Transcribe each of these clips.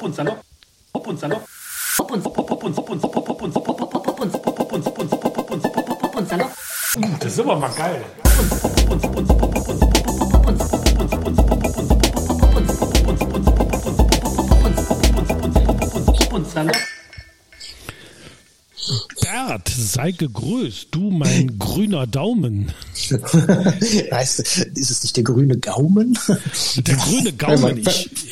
Hopp und Salopp. Das ist immer mal geil. Bert, sei gegrüßt, du mein grüner Daumen. Heißt, ist es nicht der grüne Gaumen? Der grüne Gaumen,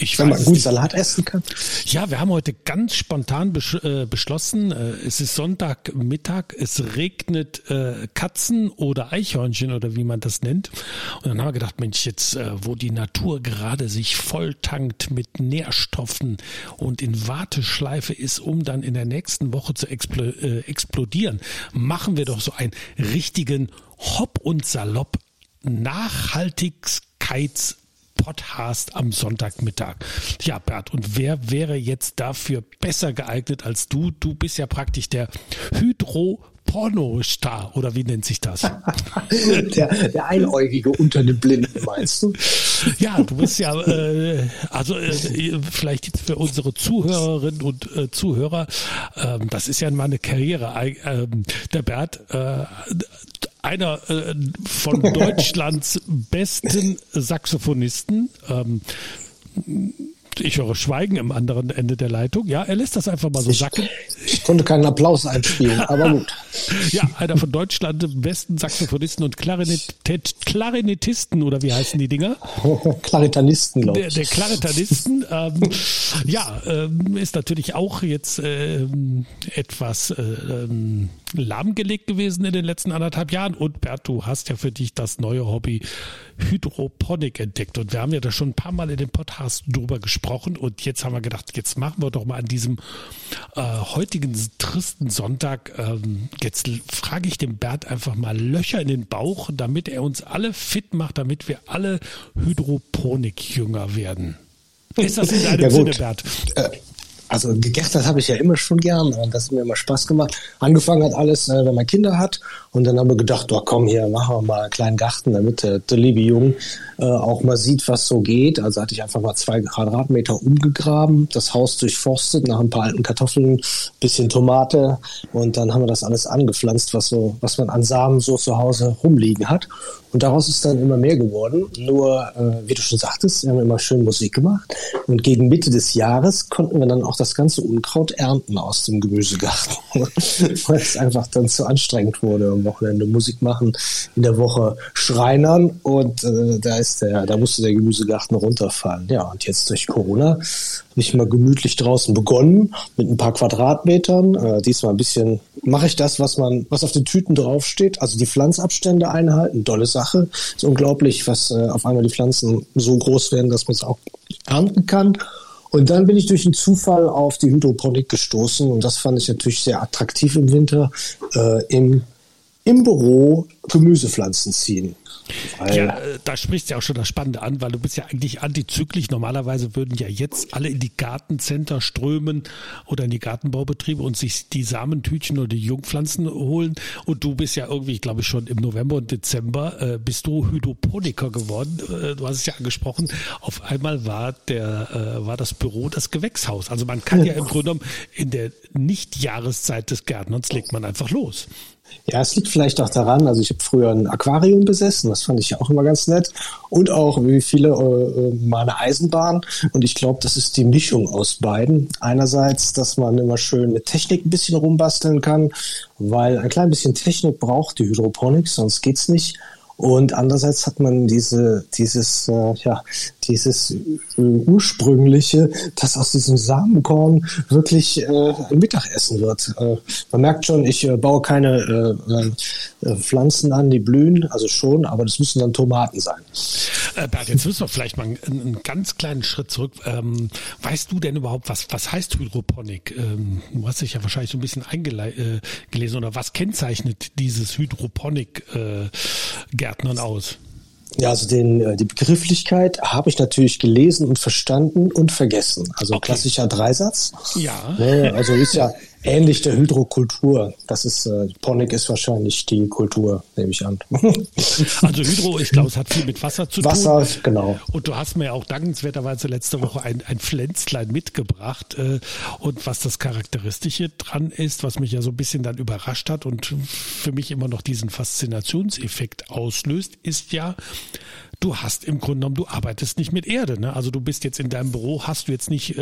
ich wenn man guten Salat essen kann. Ja, wir haben heute ganz spontan beschlossen, es ist Sonntagmittag, es regnet Katzen oder Eichhörnchen oder wie man das nennt. Und dann haben wir gedacht, Mensch, jetzt wo die Natur gerade sich volltankt mit Nährstoffen und in Warteschleife ist, um dann in der nächsten Woche zu explodieren, machen wir doch so einen richtigen Hopp und Salopp Nachhaltigkeits-Podcast am Sonntagmittag. Ja, Bert, und wer wäre jetzt dafür besser geeignet als du? Du bist ja praktisch der Hydro-Porno-Star, oder wie nennt sich das? der Einäugige unter den Blinden, meinst du? Ja, du bist ja, vielleicht jetzt für unsere Zuhörerinnen und Zuhörer, das ist ja mal eine Karriere. Der Bert, einer von Deutschlands besten Saxophonisten, ich höre Schweigen am anderen Ende der Leitung. Ja, er lässt das einfach mal so sacken. Ich konnte keinen Applaus einspielen, aber gut. Ja, einer von Deutschlands besten Saxophonisten und Klarinettisten, oder wie heißen die Dinger? Klaritanisten, glaube ich. Der Klaritanisten, ist natürlich auch jetzt etwas lahmgelegt gewesen in den letzten 1,5 Jahren. Und Bert, du hast ja für dich das neue Hobby Hydroponik entdeckt. Und wir haben ja da schon ein paar Mal in dem Podcast drüber gesprochen. Und jetzt haben wir gedacht, jetzt machen wir doch mal an diesem heutigen tristen Sonntag, jetzt frage ich den Bert einfach mal Löcher in den Bauch, damit er uns alle fit macht, damit wir alle Hydroponik-Jünger werden. Ist das in deinem Sinne, Bert? Also gegärtnert habe ich ja immer schon gern und das hat mir immer Spaß gemacht. Angefangen hat alles, wenn man Kinder hat, und dann haben wir gedacht, oh, komm, hier machen wir mal einen kleinen Garten, damit der liebe Junge auch mal sieht, was so geht. Also hatte ich einfach mal 2 Quadratmeter umgegraben, das Haus durchforstet, nach ein paar alten Kartoffeln, bisschen Tomate, und dann haben wir das alles angepflanzt, was man an Samen so zu Hause rumliegen hat. Und daraus ist dann immer mehr geworden. Nur, wie du schon sagtest, wir haben immer schön Musik gemacht. Und gegen Mitte des Jahres konnten wir dann auch das ganze Unkraut ernten aus dem Gemüsegarten. Weil es einfach dann zu anstrengend wurde. Am Wochenende Musik machen, in der Woche schreinern. Und da musste der Gemüsegarten runterfallen. Ja, und jetzt durch Corona habe ich mal gemütlich draußen begonnen mit ein paar Quadratmetern. Diesmal ein bisschen mache ich das, was auf den Tüten draufsteht. Also die Pflanzabstände einhalten. Dolles Sache. Es ist unglaublich, was auf einmal die Pflanzen so groß werden, dass man es auch ernten kann. Und dann bin ich durch einen Zufall auf die Hydroponik gestoßen und das fand ich natürlich sehr attraktiv im Winter, im Büro Gemüsepflanzen ziehen. Ja, da sprichst du ja auch schon das Spannende an, weil du bist ja eigentlich antizyklisch. Normalerweise würden ja jetzt alle in die Gartencenter strömen oder in die Gartenbaubetriebe und sich die Samentütchen oder die Jungpflanzen holen. Und du bist ja irgendwie, ich glaube schon im November und Dezember, bist du Hydroponiker geworden. Du hast es ja angesprochen. Auf einmal war das Büro das Gewächshaus. Also man kann ja im Grunde genommen in der Nicht-Jahreszeit des Gärtnerns legt man einfach los. Ja, es liegt vielleicht auch daran, also ich habe früher ein Aquarium besessen, das fand ich ja auch immer ganz nett, und auch wie viele mal eine Eisenbahn, und ich glaube, das ist die Mischung aus beiden. Einerseits, dass man immer schön mit Technik ein bisschen rumbasteln kann, weil ein klein bisschen Technik braucht die Hydroponik, sonst geht's nicht. Und andererseits hat man dieses ursprüngliche, das aus diesem Samenkorn wirklich ein Mittagessen wird. Man merkt schon, ich baue keine Pflanzen an, die blühen, also schon, aber das müssen dann Tomaten sein. Bert, jetzt müssen wir vielleicht mal einen ganz kleinen Schritt zurück. Weißt du denn überhaupt, was heißt Hydroponik? Du hast dich ja wahrscheinlich so ein bisschen gelesen, oder was kennzeichnet dieses Hydroponik-Gärtnern aus? Ja, also die Begrifflichkeit habe ich natürlich gelesen und verstanden und vergessen. Also okay. Klassischer Dreisatz. Ja. Also ist ja ähnlich der Hydrokultur. Das ist, Pornik ist wahrscheinlich die Kultur, nehme ich an. Also Hydro, ich glaube, es hat viel mit Wasser zu tun. Wasser, genau. Und du hast mir ja auch dankenswerterweise letzte Woche ein Pflänzlein mitgebracht. Und was das Charakteristische dran ist, was mich ja so ein bisschen dann überrascht hat und für mich immer noch diesen Faszinationseffekt auslöst, ist ja, du hast im Grunde genommen, du arbeitest nicht mit Erde, ne? Also du bist jetzt in deinem Büro, hast du jetzt nicht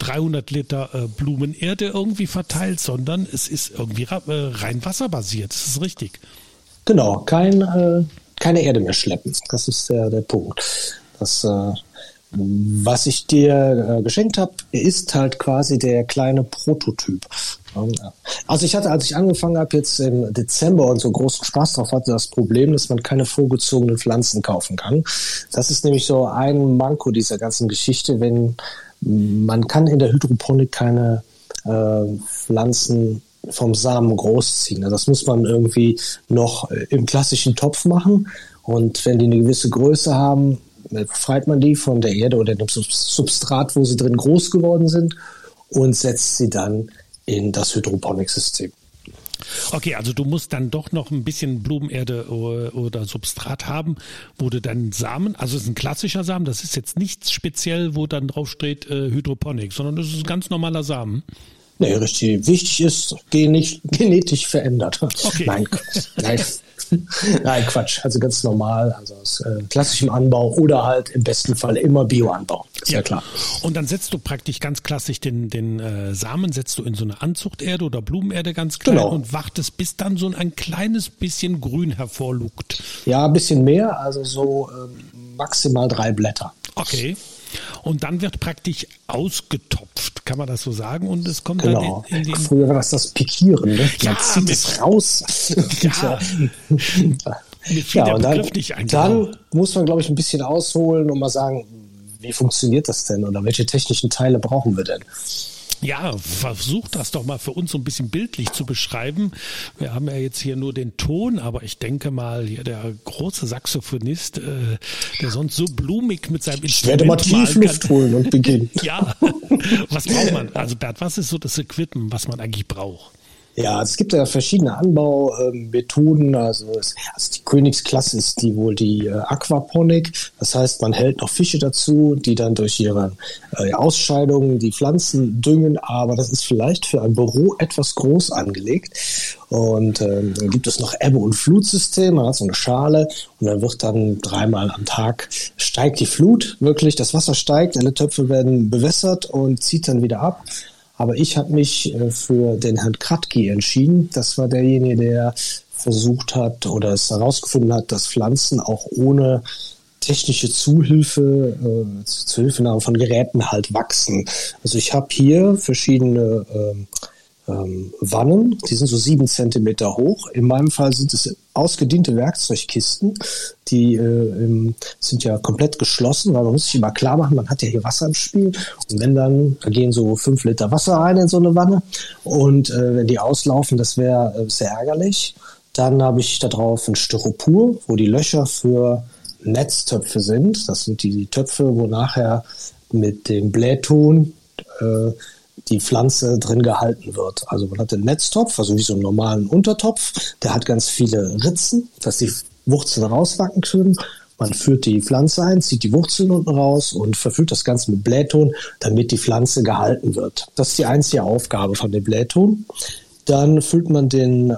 300 Liter Blumenerde irgendwie verteilt, sondern es ist irgendwie rein wasserbasiert. Das ist richtig. Genau, keine Erde mehr schleppen. Das ist der Punkt. Das, was ich dir geschenkt habe, ist halt quasi der kleine Prototyp. Also ich hatte, als ich angefangen habe, jetzt im Dezember und so großen Spaß drauf hatte, das Problem, dass man keine vorgezogenen Pflanzen kaufen kann. Das ist nämlich so ein Manko dieser ganzen Geschichte, wenn man kann in der Hydroponik keine Pflanzen vom Samen großziehen. Das muss man irgendwie noch im klassischen Topf machen und wenn die eine gewisse Größe haben, befreit man die von der Erde oder dem Substrat, wo sie drin groß geworden sind und setzt sie dann in das Hydroponiksystem. Okay, also du musst dann doch noch ein bisschen Blumenerde oder Substrat haben, wo du dann Samen, also es ist ein klassischer Samen, das ist jetzt nichts speziell, wo dann drauf steht Hydroponik, sondern das ist ein ganz normaler Samen. Nee, richtig. Wichtig ist, genetisch verändert. Okay. Nein, Quatsch. Also ganz normal, also aus klassischem Anbau oder halt im besten Fall immer Bioanbau. Ist ja klar. Und dann setzt du praktisch ganz klassisch den Samen, setzt du in so eine Anzuchterde oder Blumenerde ganz klein und wartest, bis dann so ein kleines bisschen Grün hervorlugt. Ja, ein bisschen mehr, also so maximal 3 Blätter. Okay. Und dann wird praktisch ausgetopft, kann man das so sagen? Und es kommt dann in den früher war das Pikieren, ne? Ja, zieht es raus. Ja. Mir fiel der Begriff nicht ein. Dann muss man, glaube ich, ein bisschen ausholen und mal sagen, wie funktioniert das denn oder welche technischen Teile brauchen wir denn? Ja, versuch das doch mal für uns so ein bisschen bildlich zu beschreiben. Wir haben ja jetzt hier nur den Ton, aber ich denke mal, hier der große Saxophonist, der sonst so blumig mit seinem Instrument malen kann. Ich werde mal tief Luft holen und beginnen. Ja, was braucht man? Also Bert, was ist so das Equipment, was man eigentlich braucht? Ja, es gibt ja verschiedene Anbaumethoden. Also die Königsklasse ist die wohl die Aquaponik. Das heißt, man hält noch Fische dazu, die dann durch ihre Ausscheidungen die Pflanzen düngen. Aber das ist vielleicht für ein Büro etwas groß angelegt. Und dann gibt es noch Ebbe- und Flutsystem. Man hat so eine Schale und dann wird dann 3-mal am Tag steigt die Flut. Wirklich, das Wasser steigt, alle Töpfe werden bewässert und zieht dann wieder ab. Aber ich habe mich für den Herrn Kratky entschieden. Das war derjenige, der versucht hat oder es herausgefunden hat, dass Pflanzen auch ohne technische Zuhilfenahme von Geräten halt wachsen. Also ich habe hier verschiedene Wannen, die sind so 7 Zentimeter hoch. In meinem Fall sind es ausgediente Werkzeugkisten, die sind ja komplett geschlossen, weil man muss sich immer klar machen, man hat ja hier Wasser im Spiel und wenn dann, da gehen so 5 Liter Wasser rein in so eine Wanne und wenn die auslaufen, das wäre sehr ärgerlich. Dann habe ich da drauf ein Styropor, wo die Löcher für Netztöpfe sind. Das sind die Töpfe, wo nachher mit dem Blähton die Pflanze drin gehalten wird. Also man hat den Netztopf, also wie so einen normalen Untertopf, der hat ganz viele Ritzen, dass die Wurzeln rauswachsen können. Man führt die Pflanze ein, zieht die Wurzeln unten raus und verfüllt das Ganze mit Blähton, damit die Pflanze gehalten wird. Das ist die einzige Aufgabe von dem Blähton. Dann füllt man die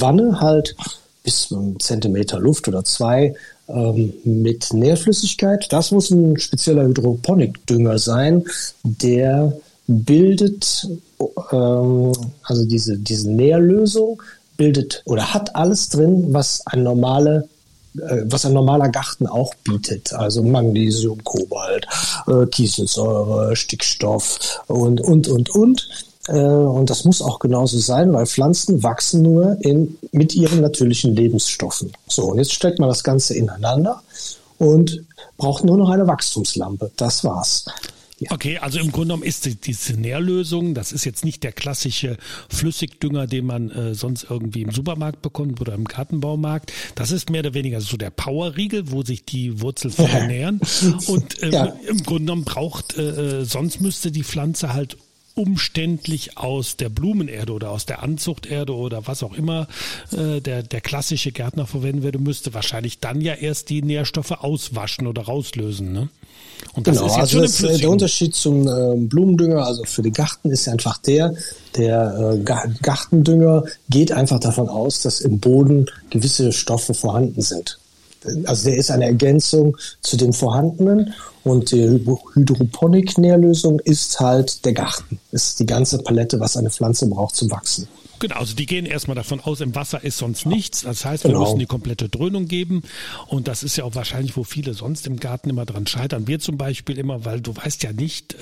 Wanne halt bis 1 Zentimeter Luft oder 2 mit Nährflüssigkeit. Das muss ein spezieller Hydroponikdünger sein, der bildet, also diese Nährlösung bildet oder hat alles drin, was ein normaler Garten auch bietet. Also Magnesium, Kobalt, Kieselsäure, Stickstoff und. Und das muss auch genauso sein, weil Pflanzen wachsen nur mit ihren natürlichen Lebensstoffen. So, und jetzt stellt man das Ganze ineinander und braucht nur noch eine Wachstumslampe. Das war's. Ja. Okay, also im Grunde genommen ist diese Nährlösung, das ist jetzt nicht der klassische Flüssigdünger, den man sonst irgendwie im Supermarkt bekommt oder im Gartenbaumarkt. Das ist mehr oder weniger so der Powerriegel, wo sich die Wurzeln ernähren. Und im Grunde genommen sonst müsste die Pflanze halt umständlich aus der Blumenerde oder aus der Anzuchterde oder was auch immer der klassische Gärtner verwenden würde, müsste wahrscheinlich dann ja erst die Nährstoffe auswaschen oder rauslösen. Ne? Und das genau, ist jetzt also schon der Unterschied zum Blumendünger, also für den Garten ist einfach der Gartendünger geht einfach davon aus, dass im Boden gewisse Stoffe vorhanden sind. Also der ist eine Ergänzung zu dem Vorhandenen und die Hydroponik-Nährlösung ist halt der Garten. Ist die ganze Palette, was eine Pflanze braucht zum Wachsen. Genau, also die gehen erstmal davon aus, im Wasser ist sonst nichts. Das heißt, wir müssen die komplette Dröhnung geben. Und das ist ja auch wahrscheinlich, wo viele sonst im Garten immer dran scheitern. Wir zum Beispiel immer, weil du weißt ja nicht,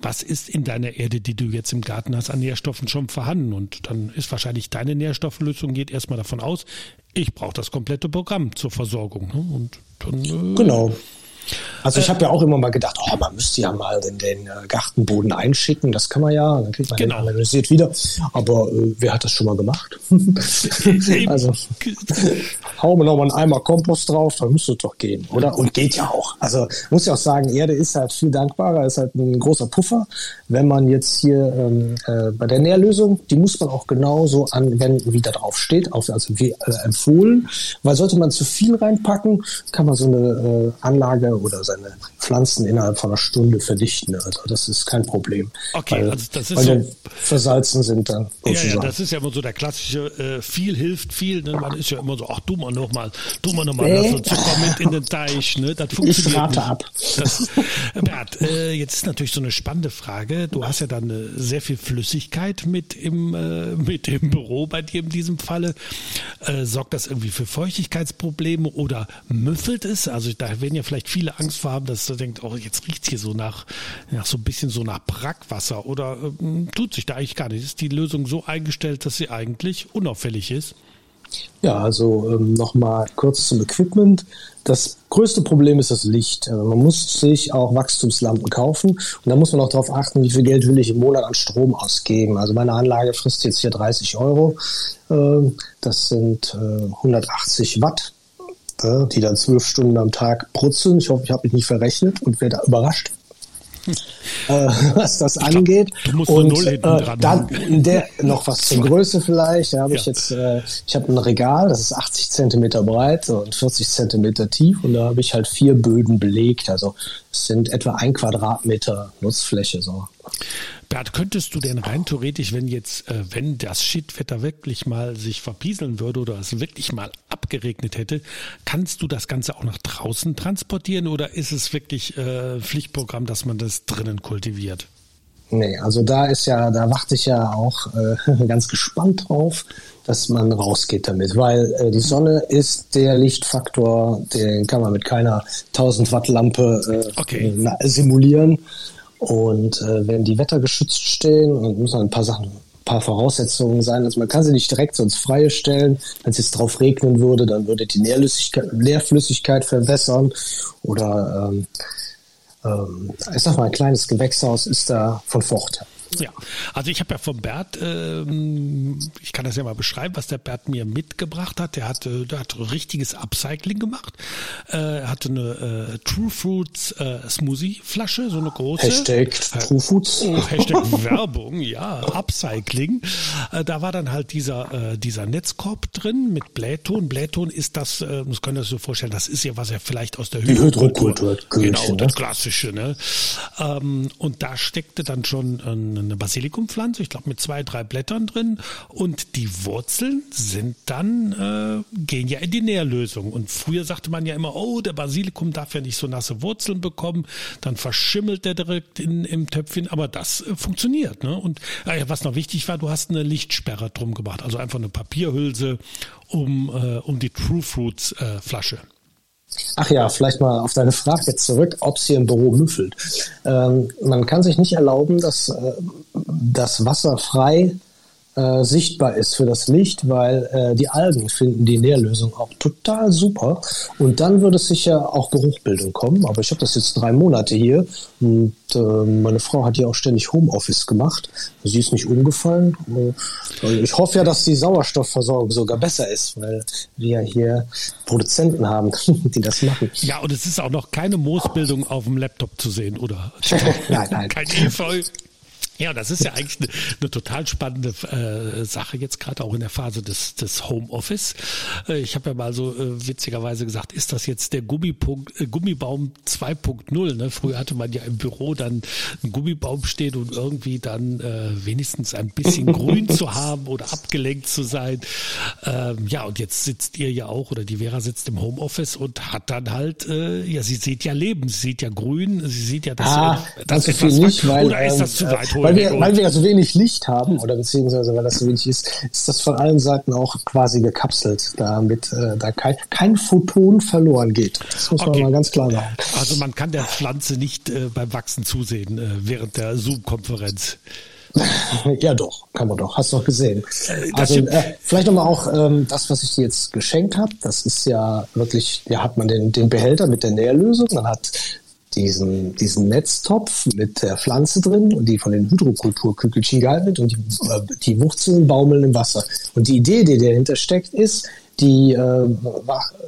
was ist in deiner Erde, die du jetzt im Garten hast, an Nährstoffen schon vorhanden. Und dann ist wahrscheinlich deine Nährstofflösung, geht erstmal davon aus, ich brauche das komplette Programm zur Versorgung. Ne? Und dann, genau. Also ich habe ja auch immer mal gedacht, man müsste ja mal den Gartenboden einschicken, das kann man ja, dann kriegt man den analysiert wieder. Aber wer hat das schon mal gemacht? Also hauen wir noch mal einen Eimer Kompost drauf, dann müsste es doch gehen, oder? Und geht ja auch. Also muss ich auch sagen, Erde ist halt viel dankbarer, ist halt ein großer Puffer. Wenn man jetzt hier bei der Nährlösung, die muss man auch genauso anwenden, wie da drauf steht, also wie empfohlen. Weil sollte man zu viel reinpacken, kann man so eine Anlage oder seine Pflanzen innerhalb von einer Stunde verdichten. Also das ist kein Problem. Okay, weil, also das ist weil so versalzen sind dann. Ja, das ist ja immer so der klassische viel hilft viel. Ne? Man ist ja immer so, tu mal nochmal, lass uns Zucker mit in den Teich. Ne? Das funktioniert. Ich rate ab. Bert, jetzt ist natürlich so eine spannende Frage. Du hast ja dann sehr viel Flüssigkeit mit im Büro bei dir in diesem Falle. Sorgt das irgendwie für Feuchtigkeitsprobleme oder müffelt es? Also da werden ja vielleicht viele Angst vor haben, dass du denkst, jetzt riecht es hier so nach so ein bisschen so nach Brackwasser oder tut sich da eigentlich gar nicht. Ist die Lösung so eingestellt, dass sie eigentlich unauffällig ist? Ja, also nochmal kurz zum Equipment. Das größte Problem ist das Licht. Man muss sich auch Wachstumslampen kaufen und da muss man auch darauf achten, wie viel Geld will ich im Monat an Strom ausgeben. Also meine Anlage frisst jetzt hier 30 €. Das sind 180 Watt. Die dann 12 Stunden am Tag brutzeln. Ich hoffe, ich habe mich nicht verrechnet und werde überrascht, was das angeht. Du musst und 0 hinten dran dann noch was zur Größe vielleicht. Da habe ich jetzt, ich habe ein Regal, das ist 80 Zentimeter breit und 40 Zentimeter tief und da habe ich halt 4 Böden belegt. Also es sind etwa 1 Quadratmeter Nutzfläche so. Bert, könntest du denn rein theoretisch, wenn das Shitwetter wirklich mal sich verpieseln würde oder es wirklich mal abgeregnet hätte, kannst du das Ganze auch nach draußen transportieren oder ist es wirklich Pflichtprogramm, dass man das drinnen kultiviert? Nee, also da warte ich ja auch ganz gespannt drauf, dass man rausgeht damit, weil die Sonne ist der Lichtfaktor, den kann man mit keiner 1000 Watt Lampe simulieren. Und wenn die wettergeschützt stehen, und muss man ein paar Voraussetzungen sein, also man kann sie nicht direkt so ins Freie stellen. Wenn es jetzt drauf regnen würde, dann würde die Nährflüssigkeit verwässern. Oder ich sag mal, ein kleines Gewächshaus ist da von Vorteil. Ja, also ich habe ja von Bert, ich kann das ja mal beschreiben, was der Bert mir mitgebracht hat. Der hat richtiges Upcycling gemacht. Er hatte eine True Fruits Smoothie-Flasche, so eine große. Hashtag True Fruits. Hashtag Werbung, ja, Upcycling. Da war dann halt dieser Netzkorb drin mit Blähton. Blähton ist das, das könnt ihr euch so vorstellen, das ist ja, was er vielleicht aus der Hydrokultur. Genau, das Klassische. Ne? Und da steckte dann schon eine Basilikumpflanze, ich glaube mit 2-3 Blättern drin und die Wurzeln sind dann, gehen ja in die Nährlösung und früher sagte man ja immer, der Basilikum darf ja nicht so nasse Wurzeln bekommen, dann verschimmelt der direkt im Töpfchen, aber das funktioniert. Ne? Und was noch wichtig war, du hast eine Lichtsperre drum gemacht, also einfach eine Papierhülse um die True Fruits Flasche. Ach ja, vielleicht mal auf deine Frage zurück, ob es hier im Büro müffelt. Man kann sich nicht erlauben, dass das Wasser frei sichtbar ist für das Licht, weil die Algen finden die Nährlösung auch total super. Und dann würde es sicher auch Geruchbildung kommen. Aber ich habe das jetzt 3 Monate hier und meine Frau hat hier auch ständig Homeoffice gemacht. Sie ist nicht umgefallen. Ich hoffe ja, dass die Sauerstoffversorgung sogar besser ist, weil wir hier Produzenten haben, die das machen. Ja, und es ist auch noch keine Moosbildung auf dem Laptop zu sehen, oder? Nein. Kein Efeu. Ja, das ist ja eigentlich eine total spannende Sache jetzt gerade auch in der Phase des Homeoffice. Ich habe ja mal so witzigerweise gesagt, ist das jetzt der Gummibaum 2.0? Ne? Früher hatte man ja im Büro dann einen Gummibaum stehen und irgendwie dann wenigstens ein bisschen grün zu haben oder abgelenkt zu sein. Ja, und jetzt sitzt ihr ja auch oder die Vera sitzt im Homeoffice und hat dann halt, ja, sie sieht ja Leben, sie sieht ja grün, sie sieht ja das ist für mich, oder ist das zu weit holen? Weil wir ja so wenig Licht haben, oder beziehungsweise weil das so wenig ist das von allen Seiten auch quasi gekapselt, damit da kein Photon verloren geht. Das muss man mal ganz klar sagen. Also man kann der Pflanze nicht beim Wachsen zusehen während der Zoom-Konferenz. Ja doch, kann man doch, hast du doch gesehen. Also vielleicht nochmal auch das, was ich dir jetzt geschenkt habe, das ist ja wirklich, ja, hat man den Behälter mit der Nährlösung, man hat diesen Netztopf mit der Pflanze drin und die von den Hydrokulturkügelchen gehalten wird und die Wurzeln baumeln im Wasser. Und die Idee, die dahinter steckt, ist, die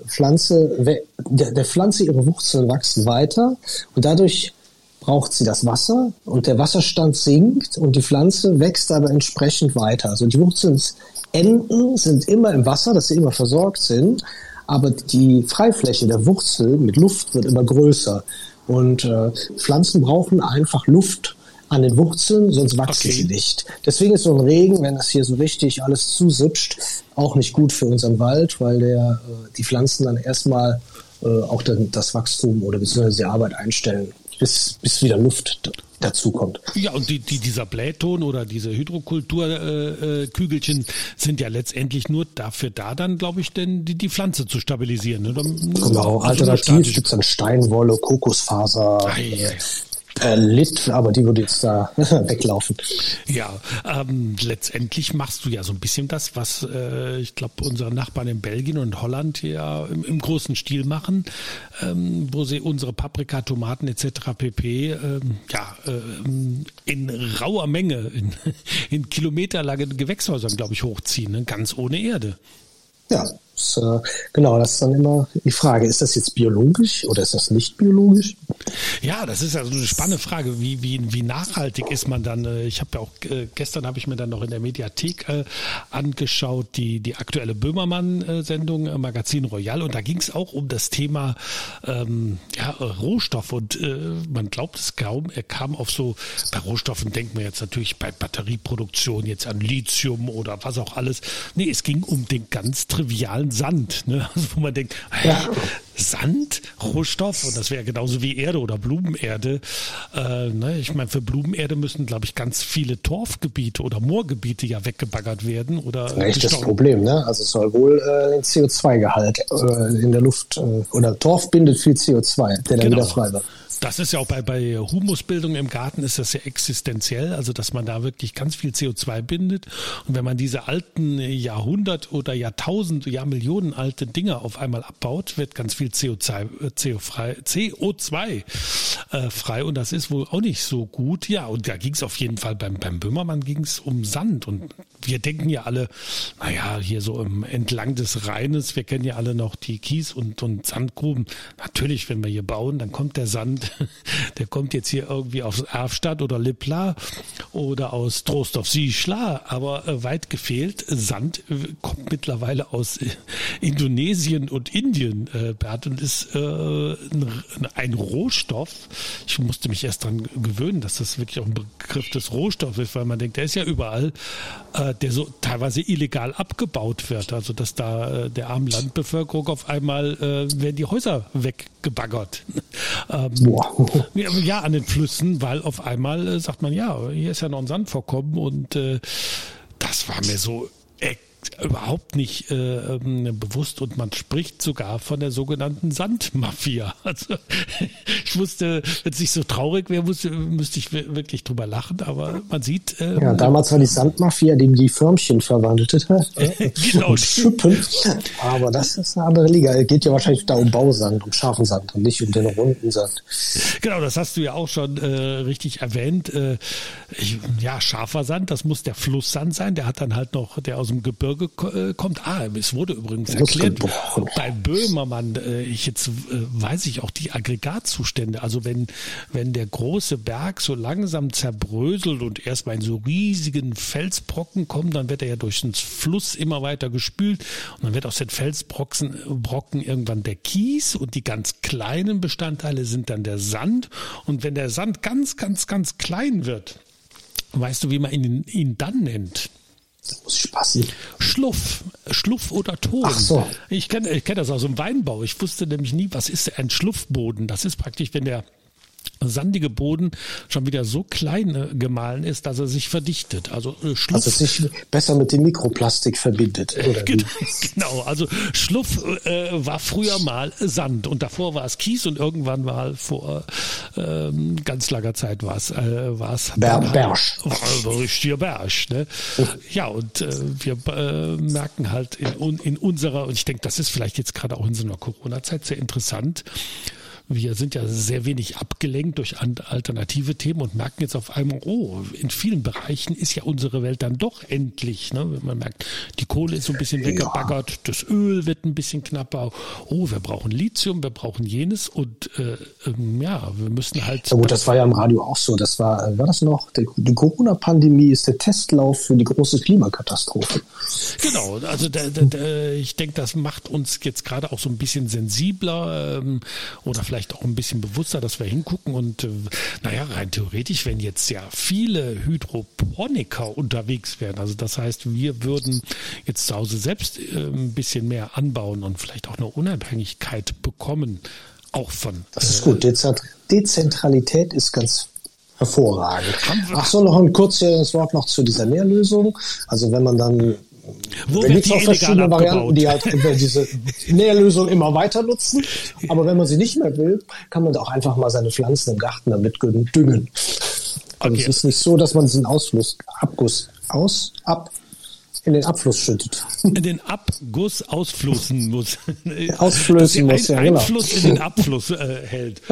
Pflanze, der Pflanze ihre Wurzeln wachsen weiter und dadurch braucht sie das Wasser und der Wasserstand sinkt und die Pflanze wächst aber entsprechend weiter. Also die Wurzelenden sind immer im Wasser, dass sie immer versorgt sind, aber die Freifläche der Wurzel mit Luft wird immer größer. Und Pflanzen brauchen einfach Luft an den Wurzeln, sonst wachsen sie nicht. Deswegen ist so ein Regen, wenn das hier so richtig alles zusipscht, auch nicht gut für unseren Wald, weil die Pflanzen dann erstmal auch dann das Wachstum oder beziehungsweise die Arbeit einstellen, bis wieder Luft dazu kommt. Ja, und dieser Blähton oder diese Hydrokulturkügelchen sind ja letztendlich nur dafür da, dann glaube ich, denn die Pflanze zu stabilisieren. Oder? Genau, alternativ gibt es dann Steinwolle, Kokosfaser, aber die würde jetzt da weglaufen. Ja, letztendlich machst du ja so ein bisschen das, was ich glaube unsere Nachbarn in Belgien und Holland ja im großen Stil machen, wo sie unsere Paprika, Tomaten etc. pp. In rauer Menge, in kilometerlangen Gewächshäusern, glaube ich, hochziehen, ne? Ganz ohne Erde. Ja, genau, das ist dann immer die Frage, ist das jetzt biologisch oder ist das nicht biologisch? Ja, das ist also eine spannende Frage, wie nachhaltig ist man dann? Ich habe ja auch, gestern habe ich mir dann noch in der Mediathek angeschaut, die aktuelle Böhmermann-Sendung, Magazin Royal, und da ging es auch um das Thema Rohstoff und man glaubt es kaum, er kam auf so, bei Rohstoffen denkt man jetzt natürlich bei Batterieproduktion jetzt an Lithium oder was auch alles. Nee, es ging um den ganz trivialen Sand, ne? Also wo man denkt, Sand, Rohstoff, und das wäre genauso wie Erde oder Blumenerde. Ich meine, für Blumenerde müssen, glaube ich, ganz viele Torfgebiete oder Moorgebiete ja weggebaggert werden. Oder ein echtes Problem, ne? Also es soll wohl den CO2-Gehalt in der Luft, oder Torf bindet viel CO2, der dann wieder frei wird. Das ist ja auch bei Humusbildung im Garten ist das ja existenziell, also dass man da wirklich ganz viel CO2 bindet. Und wenn man diese alten Jahrhundert- oder Jahrtausend-, Jahrmillionen alte Dinge auf einmal abbaut, wird ganz viel CO2 frei, und das ist wohl auch nicht so gut. Ja, und da ging es auf jeden Fall, beim Böhmermann ging es um Sand, und wir denken ja alle, naja, hier so entlang des Rheines, wir kennen ja alle noch die Kies- und Sandgruben. Natürlich, wenn wir hier bauen, dann kommt der Sand, der kommt jetzt hier irgendwie aus Erfstadt oder Lippla oder aus Trost auf Sischla, aber weit gefehlt, Sand kommt mittlerweile aus Indonesien und Indien, Bert, und ist ein Rohstoff. Ich musste mich erst dran gewöhnen, dass das wirklich auch ein Begriff des Rohstoffs ist, weil man denkt, der ist ja überall, der so teilweise illegal abgebaut wird, also dass da der armen Landbevölkerung auf einmal werden die Häuser weggebaggert. Ja, an den Flüssen, weil auf einmal sagt man, ja, hier ist ja noch ein Sandvorkommen, und das war mir so überhaupt nicht bewusst, und man spricht sogar von der sogenannten Sandmafia. Also ich wusste, wenn es nicht so traurig wäre, müsste ich wirklich drüber lachen, aber man sieht... damals war die Sandmafia, die Förmchen verwandelt hat. Genau. Schippen. Aber das ist eine andere Liga. Es geht ja wahrscheinlich da um Bausand, um scharfen Sand und nicht um den runden Sand. Genau, das hast du ja auch schon richtig erwähnt. Scharfer Sand, das muss der Flusssand sein. Der hat dann halt noch, der aus dem Gebirge Gebirge kommt. Ah, es wurde übrigens erklärt, bei Böhmermann, weiß ich auch die Aggregatzustände, also wenn der große Berg so langsam zerbröselt und erstmal in so riesigen Felsbrocken kommt, dann wird er ja durch den Fluss immer weiter gespült und dann wird aus den Felsbrocken irgendwann der Kies und die ganz kleinen Bestandteile sind dann der Sand, und wenn der Sand ganz, ganz, ganz klein wird, weißt du, wie man ihn dann nennt? Das muss ich passen. Schluff oder Ton. Ach so. Ich kenn das aus dem Weinbau. Ich wusste nämlich nie, was ist ein Schluffboden? Das ist praktisch, wenn der sandige Boden schon wieder so klein gemahlen ist, dass er sich verdichtet. Also Schluff. Also sich besser mit dem Mikroplastik verbindet. Oder genau, also Schluff war früher mal Sand und davor war es Kies und irgendwann mal vor ganz langer Zeit war es Bersch. Richtiger Bersch. Ne? Ja, und wir merken halt in unserer, und ich denke, das ist vielleicht jetzt gerade auch in so einer Corona-Zeit sehr interessant, wir sind ja sehr wenig abgelenkt durch alternative Themen und merken jetzt auf einmal, in vielen Bereichen ist ja unsere Welt dann doch endlich. Ne? Man merkt, die Kohle ist so ein bisschen weggebaggert, das Öl wird ein bisschen knapper. Oh, wir brauchen Lithium, wir brauchen jenes und wir müssen halt... Ja gut, das war ja im Radio auch so. Das war das noch? Die Corona-Pandemie ist der Testlauf für die große Klimakatastrophe. Genau, also ich denke, das macht uns jetzt gerade auch so ein bisschen sensibler oder vielleicht auch ein bisschen bewusster, dass wir hingucken und rein theoretisch, wenn jetzt sehr viele Hydroponiker unterwegs wären, also das heißt, wir würden jetzt zu Hause selbst ein bisschen mehr anbauen und vielleicht auch eine Unabhängigkeit bekommen, auch von... Das ist gut, Dezentralität ist ganz hervorragend. Noch ein kurzes Wort noch zu dieser Nährlösung, also wenn man dann... Wo da gibt es auch verschiedene Varianten, die halt diese Nährlösung immer weiter nutzen. Aber wenn man sie nicht mehr will, kann man da auch einfach mal seine Pflanzen im Garten damit düngen. Also es ist nicht so, dass man diesen in den Abfluss schüttet. In den Abguss ausflussen muss. Ausflößen muss, ja genau. Einfluss in den Abfluss hält.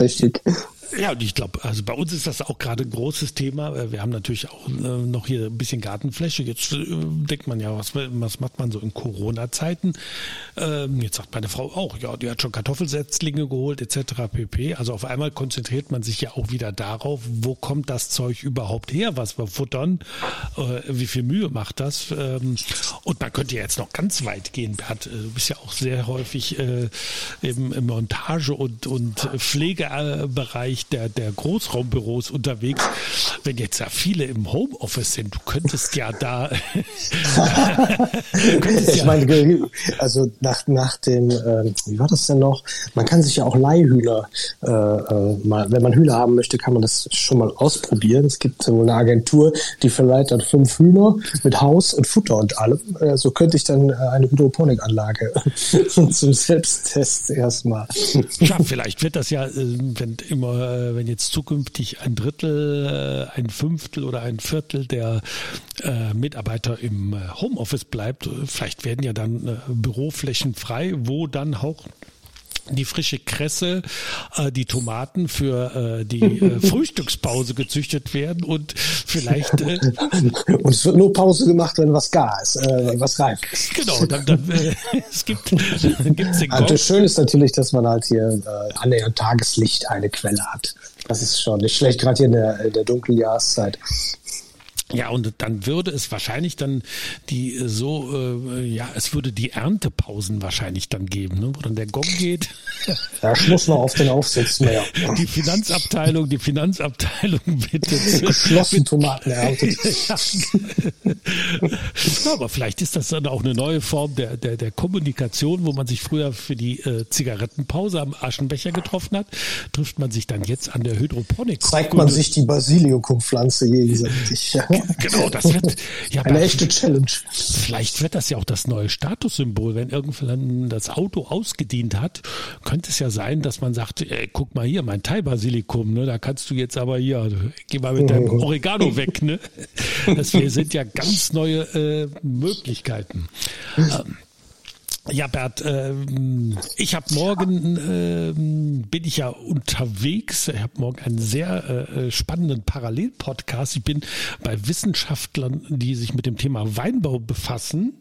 Richtig. Ja, und ich glaube, also bei uns ist das auch gerade ein großes Thema. Wir haben natürlich auch noch hier ein bisschen Gartenfläche. Jetzt denkt man ja, was macht man so in Corona-Zeiten? Jetzt sagt meine Frau auch, ja, die hat schon Kartoffelsetzlinge geholt etc. pp. Also auf einmal konzentriert man sich ja auch wieder darauf, wo kommt das Zeug überhaupt her, was wir futtern? Wie viel Mühe macht das? Und man könnte ja jetzt noch ganz weit gehen. Du bist ja auch sehr häufig im Montage- und Pflegebereich der Großraumbüros unterwegs. Wenn jetzt ja viele im Homeoffice sind, du könntest ja da... Ich meine, also nach dem, wie war das denn noch? Man kann sich ja auch Leihhühner, wenn man Hühner haben möchte, kann man das schon mal ausprobieren. Es gibt wohl eine Agentur, die verleiht dann 5 Hühner mit Haus und Futter und allem. So könnte ich dann eine Hydroponikanlage zum Selbsttest erstmal. Ja, vielleicht wird das ja, wenn jetzt zukünftig ein Drittel, ein Fünftel oder ein Viertel der Mitarbeiter im Homeoffice bleibt, vielleicht werden ja dann Büroflächen frei, wo dann auch die frische Kresse, die Tomaten für die Frühstückspause gezüchtet werden und vielleicht... Und es wird nur Pause gemacht, wenn was gar ist, was reif ist. Genau, dann es gibt den Kopf. Das Schöne ist natürlich, dass man halt hier annähernd Tageslicht eine Quelle hat. Das ist schon nicht schlecht, gerade hier in der dunklen Jahreszeit. Ja, und dann würde es wahrscheinlich dann es würde die Erntepausen wahrscheinlich dann geben, ne? Wo dann der Gong geht. Ja, Schluss noch auf den Aufsitz mehr. Die Finanzabteilung bitte. Geschlossen Tomaten erntet. Ja, aber vielleicht ist das dann auch eine neue Form der Kommunikation, wo man sich früher für die Zigarettenpause am Aschenbecher getroffen hat, trifft man sich dann jetzt an der Hydroponik. Zeigt man sich die Basilikumfpflanze gegenseitig. Ja. Genau, das wird ja eine echte Challenge. Vielleicht wird das ja auch das neue Statussymbol, wenn irgendwann das Auto ausgedient hat, könnte es ja sein, dass man sagt, ey, guck mal hier, mein Thai-Basilikum, ne, da kannst du jetzt aber hier, geh mal mit deinem Oregano weg, ne? Das sind ja ganz neue Möglichkeiten. Ja, Bert, ich habe morgen, bin ich ja unterwegs, ich habe morgen einen sehr spannenden Parallelpodcast. Ich bin bei Wissenschaftlern, die sich mit dem Thema Weinbau befassen.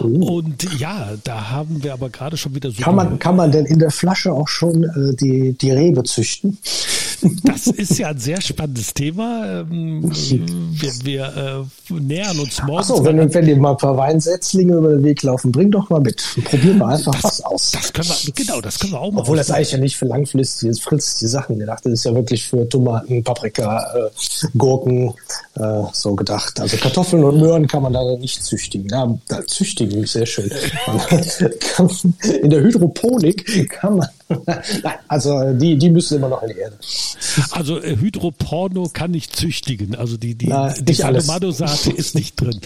Oh. Und ja, da haben wir aber gerade schon wieder so... Kann man denn in der Flasche auch schon die Rebe züchten? Das ist ja ein sehr spannendes Thema. Wir nähern uns morgen. Achso, wenn dir mal ein paar Weinsetzlinge über den Weg laufen, bring doch mal mit. Probieren wir einfach was aus. Das können wir auch mal. Obwohl das eigentlich ja nicht für langfristig fristige Sachen gedacht ist. Das ist ja wirklich für Tomaten, Paprika, Gurken so gedacht. Also Kartoffeln und Möhren kann man da nicht züchtigen. Ja, da züchtigen ist sehr schön. In der Hydroponik kann man... Nein, also die müssen immer noch in die Erde. Also Hydroporno kann nicht züchtigen. Also die Salomadosaate ist nicht drin.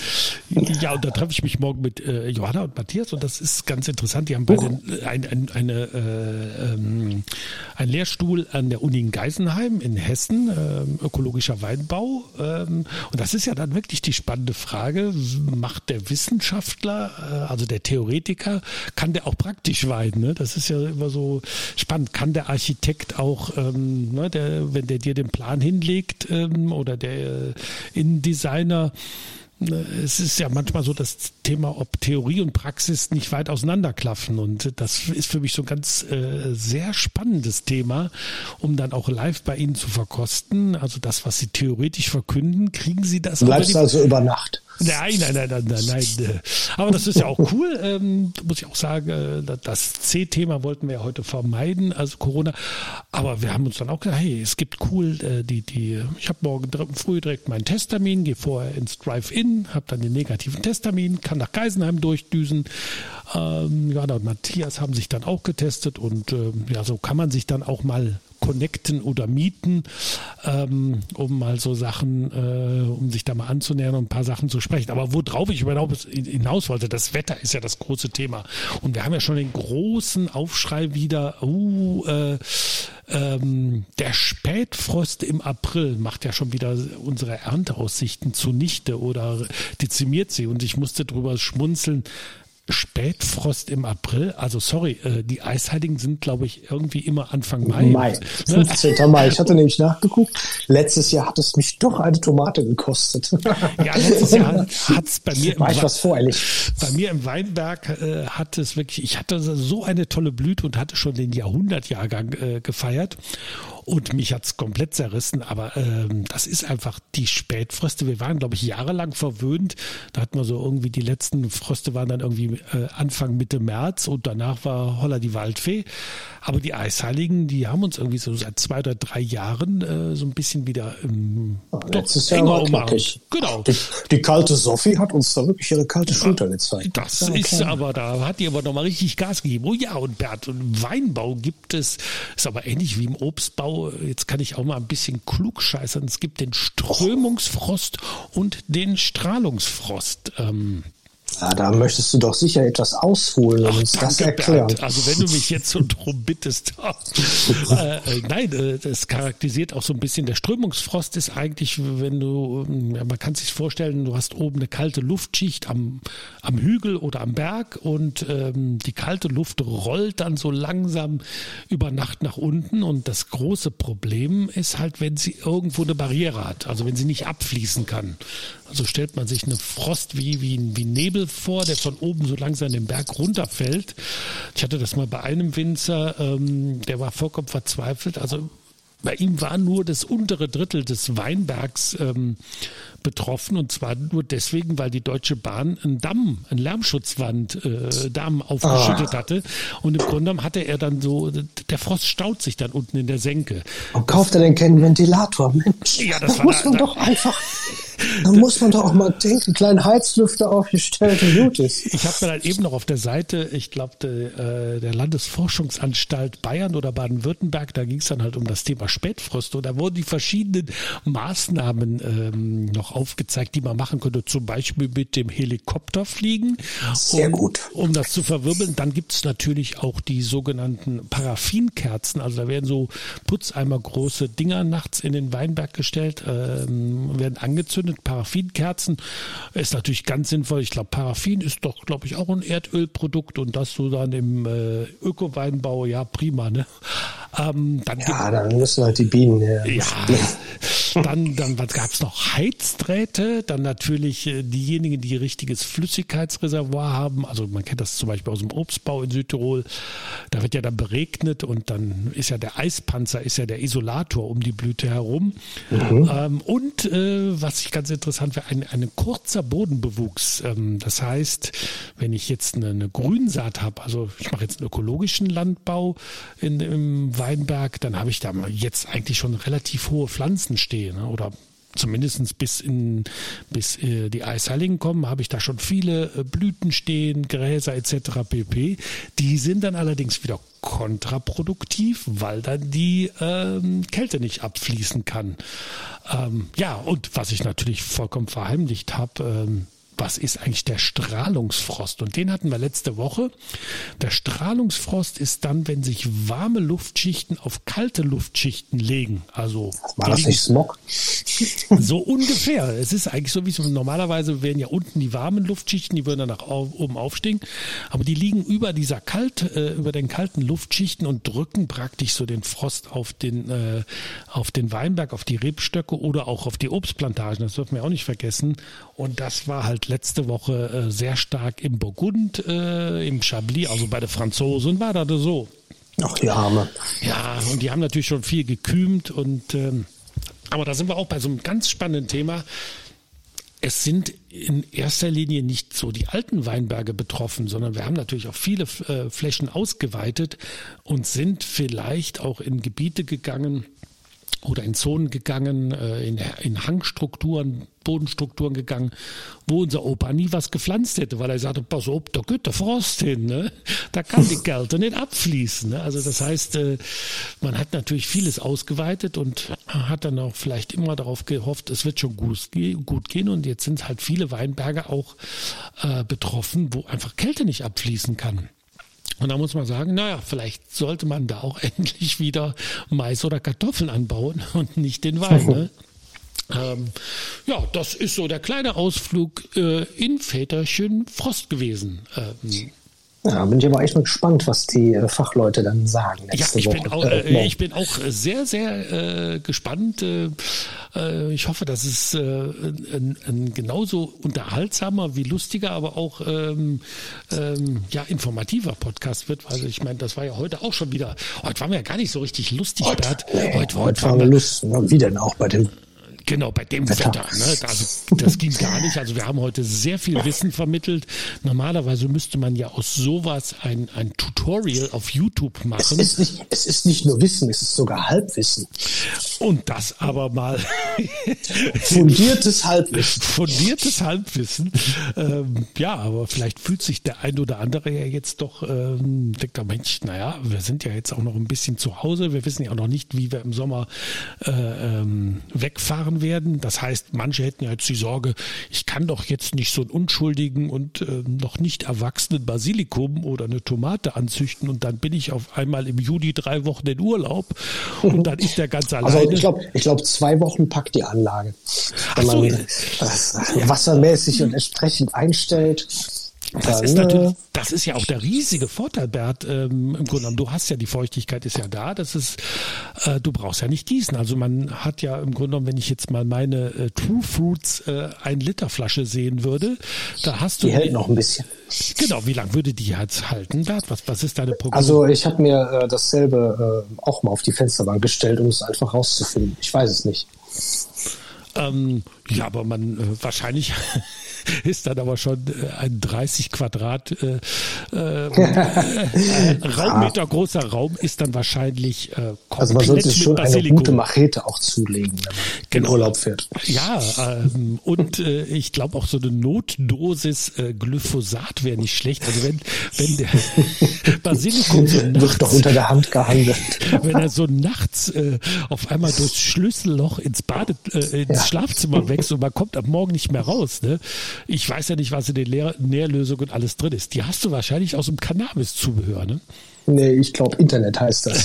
Ja, und da treffe ich mich morgen mit Johanna und Matthias und das ist ganz interessant. Die haben beide einen Lehrstuhl an der Uni in Geisenheim in Hessen, ökologischer Weinbau. Und das ist ja dann wirklich die spannende Frage, macht der Wissenschaftler, also der Theoretiker, kann der auch praktisch weiden? Ne? Das ist ja immer so spannend. Kann der Architekt auch... wenn der dir den Plan hinlegt oder der Innendesigner, es ist ja manchmal so das Thema, ob Theorie und Praxis nicht weit auseinanderklaffen und das ist für mich so ein ganz sehr spannendes Thema, um dann auch live bei Ihnen zu verkosten, also das, was Sie theoretisch verkünden, kriegen Sie das... Du bleibst also über Nacht. Nein. Aber das ist ja auch cool, muss ich auch sagen, das C-Thema wollten wir ja heute vermeiden, also Corona, aber wir haben uns dann auch gesagt, hey, es gibt cool, ich habe morgen früh direkt meinen Testtermin, gehe vorher ins Drive-In, habe dann den negativen Testtermin, kann nach Geisenheim durchdüsen, Johanna und Matthias haben sich dann auch getestet und so kann man sich dann auch mal connecten oder mieten, um mal so Sachen, um sich da mal anzunähern und ein paar Sachen zu sprechen. Aber worauf ich überhaupt hinaus wollte, das Wetter ist ja das große Thema. Und wir haben ja schon den großen Aufschrei wieder, der Spätfrost im April macht ja schon wieder unsere Ernteaussichten zunichte oder dezimiert sie. Und ich musste drüber schmunzeln, Spätfrost im April, also sorry, die Eisheiligen sind, glaube ich, irgendwie immer Anfang Mai. 15. Mai. Ich hatte nämlich nachgeguckt, letztes Jahr hat es mich doch eine Tomate gekostet. Ja, letztes Jahr hat es bei mir im Weinberg hat es wirklich, ich hatte so eine tolle Blüte und hatte schon den Jahrhundertjahrgang gefeiert und mich hat es komplett zerrissen, aber das ist einfach die Spätfröste. Wir waren, glaube ich, jahrelang verwöhnt, da hatten wir so irgendwie, die letzten Fröste waren dann irgendwie Anfang, Mitte März und danach war Holla die Waldfee. Aber die Eisheiligen, die haben uns irgendwie so seit 2 oder 3 Jahren so ein bisschen wieder enger umarmt. Genau. Die kalte Sophie hat uns da wirklich ihre kalte Schulter gezeigt. Das ist aber, da hat die aber nochmal richtig Gas gegeben. Oh ja, und Bert, und Weinbau gibt es, ist aber ähnlich wie im Obstbau, jetzt kann ich auch mal ein bisschen klug scheißern, es gibt den Strömungsfrost und den Strahlungsfrost. Ja, da möchtest du doch sicher etwas ausholen und uns das erklären. Bert. Also wenn du mich jetzt so drum bittest. Nein, das charakterisiert auch so ein bisschen. Der Strömungsfrost ist eigentlich, wenn du, man kann sich vorstellen, du hast oben eine kalte Luftschicht am Hügel oder am Berg und die kalte Luft rollt dann so langsam über Nacht nach unten und das große Problem ist halt, wenn sie irgendwo eine Barriere hat, also wenn sie nicht abfließen kann. Also stellt man sich eine Frost wie Nebel vor, der von oben so langsam den Berg runterfällt. Ich hatte das mal bei einem Winzer, der war vollkommen verzweifelt. Also bei ihm war nur das untere Drittel des Weinbergs betroffen und zwar nur deswegen, weil die Deutsche Bahn einen Lärmschutzwand aufgeschüttet hatte und im Grunde genommen hatte er dann so, der Frost staut sich dann unten in der Senke. Und kauft er denn keinen Ventilator? Mensch, ja, da muss man doch auch mal denken, einen kleinen Heizlüfter aufgestellt und gut ist. Ich habe mir dann eben noch auf der Seite, ich glaube, der Landesforschungsanstalt Bayern oder Baden-Württemberg, da ging es dann halt um das Thema Spätfrost und da wurden die verschiedenen Maßnahmen noch aufgezeigt, die man machen könnte, zum Beispiel mit dem Helikopter fliegen. Sehr gut. Um das zu verwirbeln. Dann gibt es natürlich auch die sogenannten Paraffinkerzen, also da werden so Putzeimer große Dinger nachts in den Weinberg gestellt, werden angezündet. mit Paraffinkerzen. Ist natürlich ganz sinnvoll. Ich glaube, Paraffin ist doch, glaube ich, auch ein Erdölprodukt und das so dann im Öko-Weinbau, ja prima, ne? Dann müssen halt die Bienen her. Ja, dann was gab es noch? Heizdrähte, dann natürlich diejenigen, die richtiges Flüssigkeitsreservoir haben. Also man kennt das zum Beispiel aus dem Obstbau in Südtirol. Da wird ja dann beregnet und dann ist ja der Eispanzer, ist ja der Isolator um die Blüte herum. Mhm. Was ich ganz interessant finde, ein kurzer Bodenbewuchs. Das heißt, wenn ich jetzt eine Grünsaat habe, also ich mache jetzt einen ökologischen Landbau im Weinberg, dann habe ich da jetzt eigentlich schon relativ hohe Pflanzen stehen, oder zumindest bis die Eisheiligen kommen, habe ich da schon viele Blüten stehen, Gräser etc. pp. Die sind dann allerdings wieder kontraproduktiv, weil dann die Kälte nicht abfließen kann. Und was ich natürlich vollkommen verheimlicht habe, was ist eigentlich der Strahlungsfrost? Und den hatten wir letzte Woche. Der Strahlungsfrost ist dann, wenn sich warme Luftschichten auf kalte Luftschichten legen. Also war das nicht Smog? So ungefähr. Es ist eigentlich so, wie es normalerweise wären ja unten die warmen Luftschichten, die würden dann nach oben aufsteigen. Aber die liegen über über den kalten Luftschichten und drücken praktisch so den Frost auf den Weinberg, auf die Rebstöcke oder auch auf die Obstplantagen. Das dürfen wir auch nicht vergessen. Und das war halt letzte Woche sehr stark im Burgund, im Chablis, also bei den Franzosen war das so. Ach, die Arme. Ja, und die haben natürlich schon viel gekümt. Aber da sind wir auch bei so einem ganz spannenden Thema. Es sind in erster Linie nicht so die alten Weinberge betroffen, sondern wir haben natürlich auch viele Flächen ausgeweitet und sind vielleicht auch in Gebiete gegangen, oder in Zonen gegangen, in Hangstrukturen, Bodenstrukturen gegangen, wo unser Opa nie was gepflanzt hätte, weil er sagte, pass auf, da geht der Frost hin, ne? Da kann die Kälte nicht abfließen. Ne? Also das heißt, man hat natürlich vieles ausgeweitet und hat dann auch vielleicht immer darauf gehofft, es wird schon gut gehen, und jetzt sind halt viele Weinberge auch betroffen, wo einfach Kälte nicht abfließen kann. Und da muss man sagen, naja, vielleicht sollte man da auch endlich wieder Mais oder Kartoffeln anbauen und nicht den Wein. Ne? Das ist so der kleine Ausflug in Väterchen Frost gewesen. Bin ich aber echt mal gespannt, was die Fachleute dann sagen nächste Woche. Ich bin auch sehr, sehr gespannt. Ich hoffe, dass es ein genauso unterhaltsamer wie lustiger, aber auch informativer Podcast wird. Also ich meine, das war ja heute auch schon wieder. Heute waren wir ja gar nicht so richtig lustig. Heute waren wir lustig. Wie denn auch bei dem? Genau, bei dem Wetter. Ne? Also das ging gar nicht. Also wir haben heute sehr viel Wissen vermittelt. Normalerweise müsste man ja aus sowas ein Tutorial auf YouTube machen. Es ist nicht nur Wissen, es ist sogar Halbwissen. Und das aber mal fundiertes Halbwissen. Fundiertes Halbwissen. Aber vielleicht fühlt sich der ein oder andere ja jetzt doch, denkt er, Mensch, naja, wir sind ja jetzt auch noch ein bisschen zu Hause. Wir wissen ja auch noch nicht, wie wir im Sommer wegfahren werden. Das heißt, manche hätten ja jetzt die Sorge, ich kann doch jetzt nicht so einen unschuldigen und noch nicht erwachsenen Basilikum oder eine Tomate anzüchten und dann bin ich auf einmal im Juli 3 Wochen in Urlaub und dann ist der ganz alleine. Also ich glaube 2 Wochen packt die Anlage, wenn man wassermäßig und entsprechend einstellt. Das ist ja auch der riesige Vorteil, Bert, im Grunde genommen. Du hast ja, die Feuchtigkeit ist ja da, du brauchst ja nicht gießen. Also man hat ja im Grunde genommen, wenn ich jetzt mal meine True Fruits 1 Liter Flasche sehen würde, da hast du... Die hält noch ein bisschen. Genau, wie lange würde die jetzt halten, Bert? Was ist deine Prognose? Also ich habe mir dasselbe auch mal auf die Fensterbank gestellt, um es einfach rauszufinden. Ich weiß es nicht. Aber man wahrscheinlich... ist dann aber schon ein 30 Quadrat Raummeter großer Raum ist dann wahrscheinlich komplett mit Basilikum. Also man sollte sich schon eine gute Machete auch zulegen, wenn man in Urlaub fährt. Ja, ich glaube auch so eine Notdosis Glyphosat wäre nicht schlecht. Also wenn der Basilikum so nachts, wird doch unter der Hand gehandelt. Wenn er so nachts auf einmal durchs Schlüsselloch ins Schlafzimmer wächst und man kommt am Morgen nicht mehr raus, ne? Ich weiß ja nicht, was in den Nährlösungen alles drin ist. Die hast du wahrscheinlich aus dem Cannabis-Zubehör, ne? Nee, ich glaube, Internet heißt das.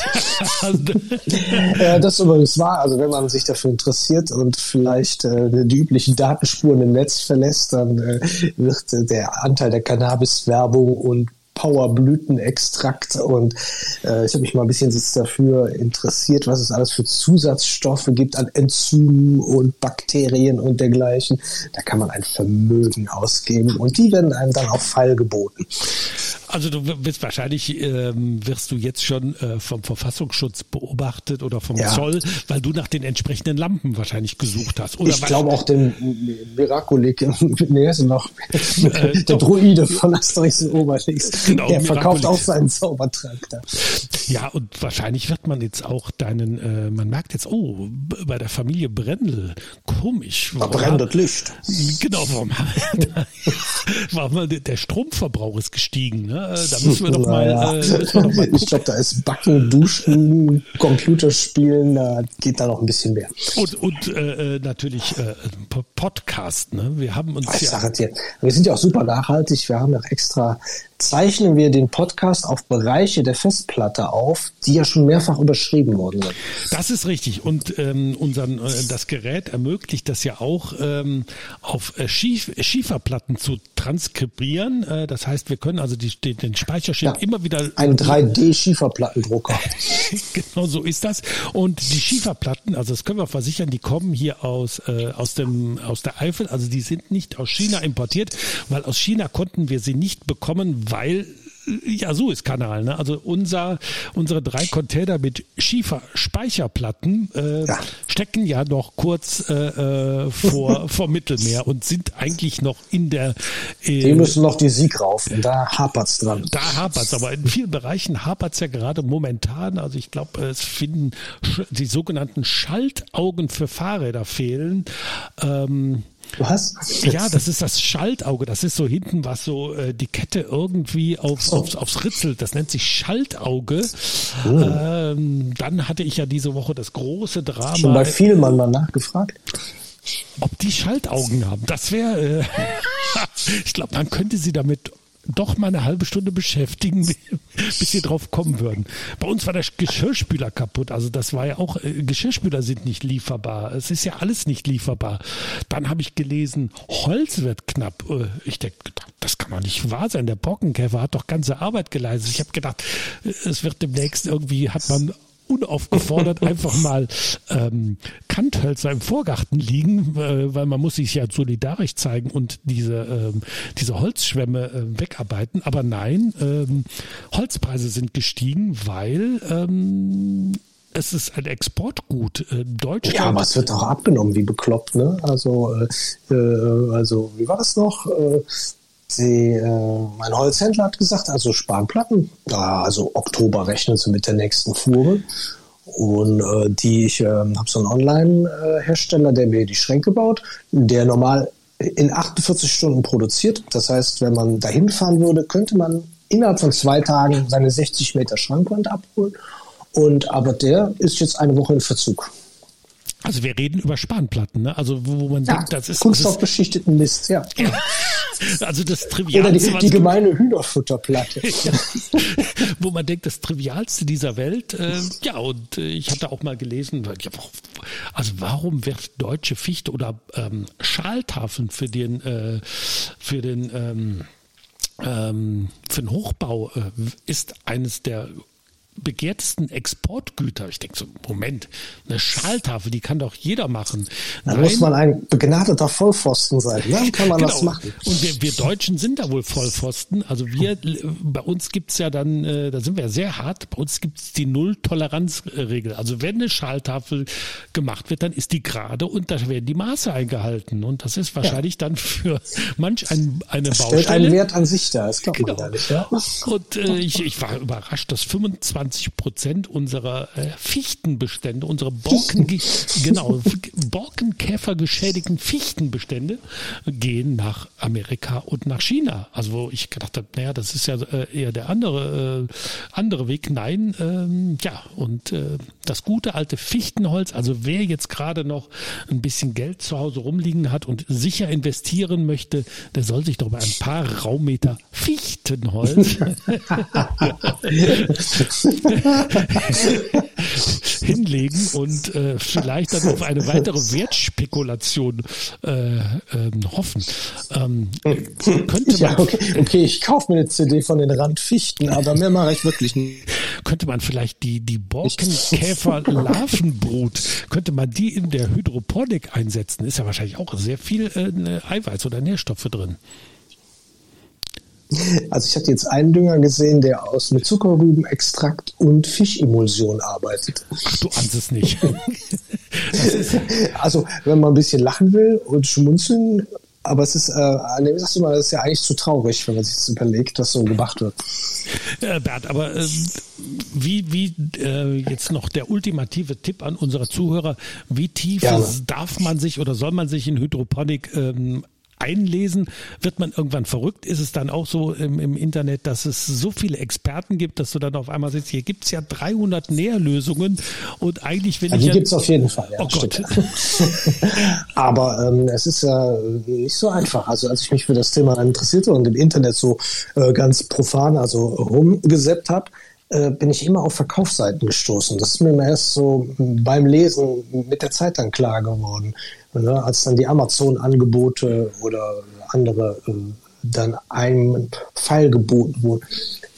Das übrigens war, also wenn man sich dafür interessiert und vielleicht die üblichen Datenspuren im Netz verlässt, dann wird der Anteil der Cannabis-Werbung und Powerblütenextrakt und ich habe mich mal ein bisschen dafür interessiert, was es alles für Zusatzstoffe gibt an Enzymen und Bakterien und dergleichen. Da kann man ein Vermögen ausgeben und die werden einem dann auch feilgeboten. Also du wirst wahrscheinlich, wirst du jetzt schon vom Verfassungsschutz beobachtet oder vom Zoll, weil du nach den entsprechenden Lampen wahrscheinlich gesucht hast. Oder ich glaube auch den Miraculik, der Druide von Asterix und Obelix. Genau, der verkauft auch seinen Zaubertrank da. Ja, und wahrscheinlich wird man jetzt auch deinen, man merkt jetzt, oh, bei der Familie Brendel, komisch. Verbrennt das Licht. Genau, warum der Stromverbrauch ist gestiegen, ne? Da müssen wir doch mal, müssen wir doch mal gucken. Ich glaube, da ist Backen, Duschen, Computerspielen, da geht da noch ein bisschen mehr. Und natürlich Podcast, ne? Wir haben uns wir sind ja auch super nachhaltig, wir haben ja extra, zeichnen wir den Podcast auf Bereiche der Festplatte auf, die ja schon mehrfach überschrieben worden sind. Das ist richtig. Und das Gerät ermöglicht das ja auch, auf Schieferplatten zu transkribieren. Das heißt, wir können also den Speicherschirm immer wieder... Ein 3D-Schieferplattendrucker. Genau so ist das. Und die Schieferplatten, also das können wir versichern, die kommen hier aus der Eifel. Also die sind nicht aus China importiert, weil aus China konnten wir sie nicht bekommen, weil Suezkanal, ne? Also unsere 3 Container mit Schieferspeicherplatten stecken ja noch kurz vor Mittelmeer und sind eigentlich noch in der... Die müssen noch die Sieg rauf und da hapert's dran. Da hapert's, aber in vielen Bereichen hapert's ja gerade momentan. Also ich glaube, es finden die sogenannten Schaltaugen für Fahrräder fehlen. Was? Ja, das ist das Schaltauge. Das ist so hinten, was so die Kette irgendwie aufs Ritzel. Das nennt sich Schaltauge. Oh. Dann hatte ich ja diese Woche das große Drama. Schon bei vielen mal nachgefragt. Ob die Schaltaugen haben. Das wäre, ich glaube, man könnte sie damit doch mal eine halbe Stunde beschäftigen, bis sie drauf kommen würden. Bei uns war der Geschirrspüler kaputt, also das war ja auch, Geschirrspüler sind nicht lieferbar, es ist ja alles nicht lieferbar. Dann habe ich gelesen, Holz wird knapp. Ich denke, das kann doch nicht wahr sein, der Borkenkäfer hat doch ganze Arbeit geleistet. Ich habe gedacht, es wird demnächst irgendwie, hat man unaufgefordert einfach mal Kanthölzer im Vorgarten liegen, weil man muss sich ja solidarisch zeigen und diese Holzschwämme wegarbeiten. Aber nein, Holzpreise sind gestiegen, weil es ist ein Exportgut. Deutschland. Ja, aber es wird auch abgenommen, wie bekloppt, ne? Also wie war das noch? Mein Holzhändler hat gesagt, also Spanplatten, also Oktober rechnen sie mit der nächsten Fuhre. Und ich habe so einen Online-Hersteller, der mir die Schränke baut, der normal in 48 Stunden produziert. Das heißt, wenn man dahin fahren würde, könnte man innerhalb von 2 Tagen seine 60 Meter Schrankwand abholen. Aber der ist jetzt eine Woche in Verzug. Also wir reden über Spanplatten, ne? Also wo man denkt, das ist... Kunststoffbeschichteten Mist, ja. Also das Trivialste... Oder die gemeine Hühnerfutterplatte. Ja. Wo man denkt, das Trivialste dieser Welt. Ich hatte auch mal gelesen, also warum wird deutsche Fichte oder Schaltafeln für den Hochbau ist eines der begehrtesten Exportgüter. Ich denke so, Moment, eine Schaltafel, die kann doch jeder machen. Da muss man ein begnadeter Vollpfosten sein, dann kann man das machen. Und wir Deutschen sind da wohl Vollpfosten. Also bei uns gibt es ja dann, da sind wir ja sehr hart, bei uns gibt es die Null-Toleranz-Regel. Also wenn eine Schaltafel gemacht wird, dann ist die gerade und da werden die Maße eingehalten. Und das ist wahrscheinlich dann für manch eine Baustelle. Stellt einen Wert an sich da, das glaubt man gar nicht. Ja? Und ich war überrascht, dass 25 25% unserer Fichtenbestände, unsere Borkenkäfer geschädigten Fichtenbestände gehen nach Amerika und nach China. Also wo ich gedacht habe, naja, das ist ja eher der andere Weg. Nein, das gute alte Fichtenholz, also wer jetzt gerade noch ein bisschen Geld zu Hause rumliegen hat und sicher investieren möchte, der soll sich doch mal ein paar Raummeter Fichtenholz hinlegen und vielleicht dann auf eine weitere Wertspekulation hoffen. Könnte man, okay, ich kaufe mir eine CD von den Randfichten, aber mehr mache ich wirklich nicht. Könnte man vielleicht die Borkenkäfer-Larvenbrut, könnte man die in der Hydroponik einsetzen? Ist ja wahrscheinlich auch sehr viel Eiweiß oder Nährstoffe drin. Also ich hatte jetzt einen Dünger gesehen, der mit Zuckerrübenextrakt und Fischemulsion arbeitet. Ach, du ahnst es nicht. Also wenn man ein bisschen lachen will und schmunzeln, aber es ist, sagst du mal, das ist ja eigentlich zu traurig, wenn man sich das überlegt, was so gemacht wird. Bert, aber wie jetzt noch der ultimative Tipp an unsere Zuhörer, wie tief darf man sich oder soll man sich in Hydroponik einlesen? Wird man irgendwann verrückt? Ist es dann auch so im Internet, dass es so viele Experten gibt, dass du dann auf einmal siehst, hier gibt es ja 300 Nährlösungen und eigentlich will die gibt es auf jeden Fall, ja. Oh Gott. Aber es ist ja nicht so einfach. Also als ich mich für das Thema interessierte und im Internet so ganz profan rumgesäppt habe, bin ich immer auf Verkaufsseiten gestoßen. Das ist mir erst so beim Lesen mit der Zeit dann klar geworden. Ne? Als dann die Amazon-Angebote oder andere dann einem Pfeil geboten wurden.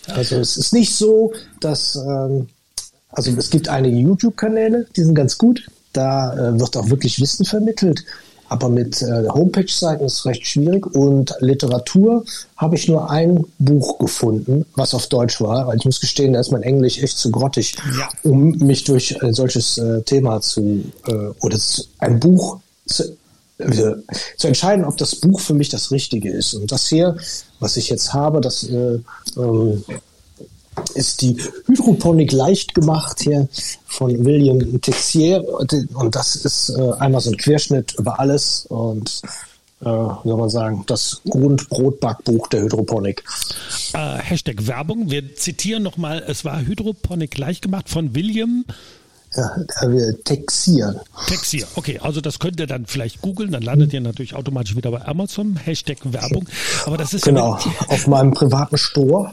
Also es ist nicht so, dass... Also es gibt einige YouTube-Kanäle, die sind ganz gut. Da wird auch wirklich Wissen vermittelt. Aber mit Homepage-Seiten ist es recht schwierig. Und Literatur habe ich nur ein Buch gefunden, was auf Deutsch war. Weil ich muss gestehen, da ist mein Englisch echt zu grottig, um mich durch ein solches Thema zu entscheiden, ob das Buch für mich das Richtige ist. Und das hier, was ich jetzt habe, das ist die Hydroponik leicht gemacht hier von William Tessier, und das ist einmal so ein Querschnitt über alles und soll man sagen, das Grundbrotbackbuch der Hydroponik. Hashtag Werbung, wir zitieren nochmal, es war Hydroponik leicht gemacht von William Tessier, okay, also das könnt ihr dann vielleicht googeln, dann landet ihr natürlich automatisch wieder bei Amazon, Hashtag Werbung, aber das ist auf meinem privaten Store.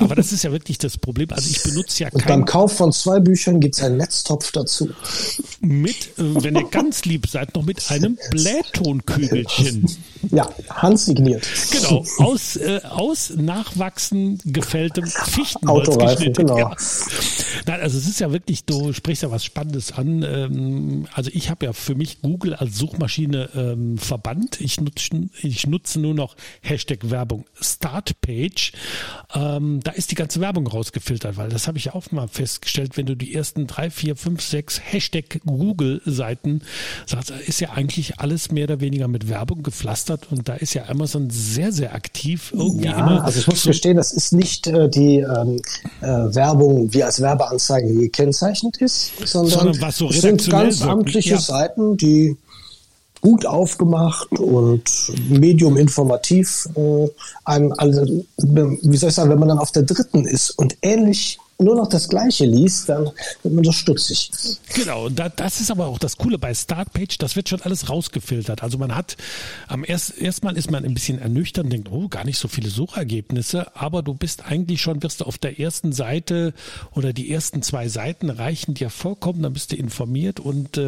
Aber das ist ja wirklich das Problem, also ich benutze ja Und beim Kauf von 2 Büchern gibt es einen Netztopf dazu. Wenn ihr ganz lieb seid, noch mit einem Blähtonkügelchen. Ja, handsigniert. Genau, aus nachwachsend gefälltem Fichtenholz geschnitten. Genau. Ja. Nein, also es ist ja wirklich, du sprichst ja was Spannendes an. Also ich habe ja für mich Google als Suchmaschine verbannt. Ich nutze nur noch Hashtag Werbung Startpage. Da ist die ganze Werbung rausgefiltert, weil das habe ich ja auch mal festgestellt, wenn du die ersten 3, 4, 5, 6 Hashtag Google-Seiten sagst, ist ja eigentlich alles mehr oder weniger mit Werbung gepflastert und da ist ja Amazon sehr, sehr aktiv. Also ich muss gestehen, das ist nicht die Werbung, wie als Werbeanzeige gekennzeichnet ist, sondern was so redaktionell sind ganz amtliche Seiten, die gut aufgemacht und medium informativ einem alle, wie soll ich sagen, wenn man dann auf der 3. ist und ähnlich nur noch das Gleiche liest, dann wird man so stutzig. Genau, und das ist aber auch das Coole bei Startpage, das wird schon alles rausgefiltert. Also man hat, erstmal ist man ein bisschen ernüchternd, denkt, oh, gar nicht so viele Suchergebnisse, aber du bist eigentlich schon, wirst du auf der ersten Seite oder die ersten 2 Seiten reichen dir vollkommen, dann bist du informiert und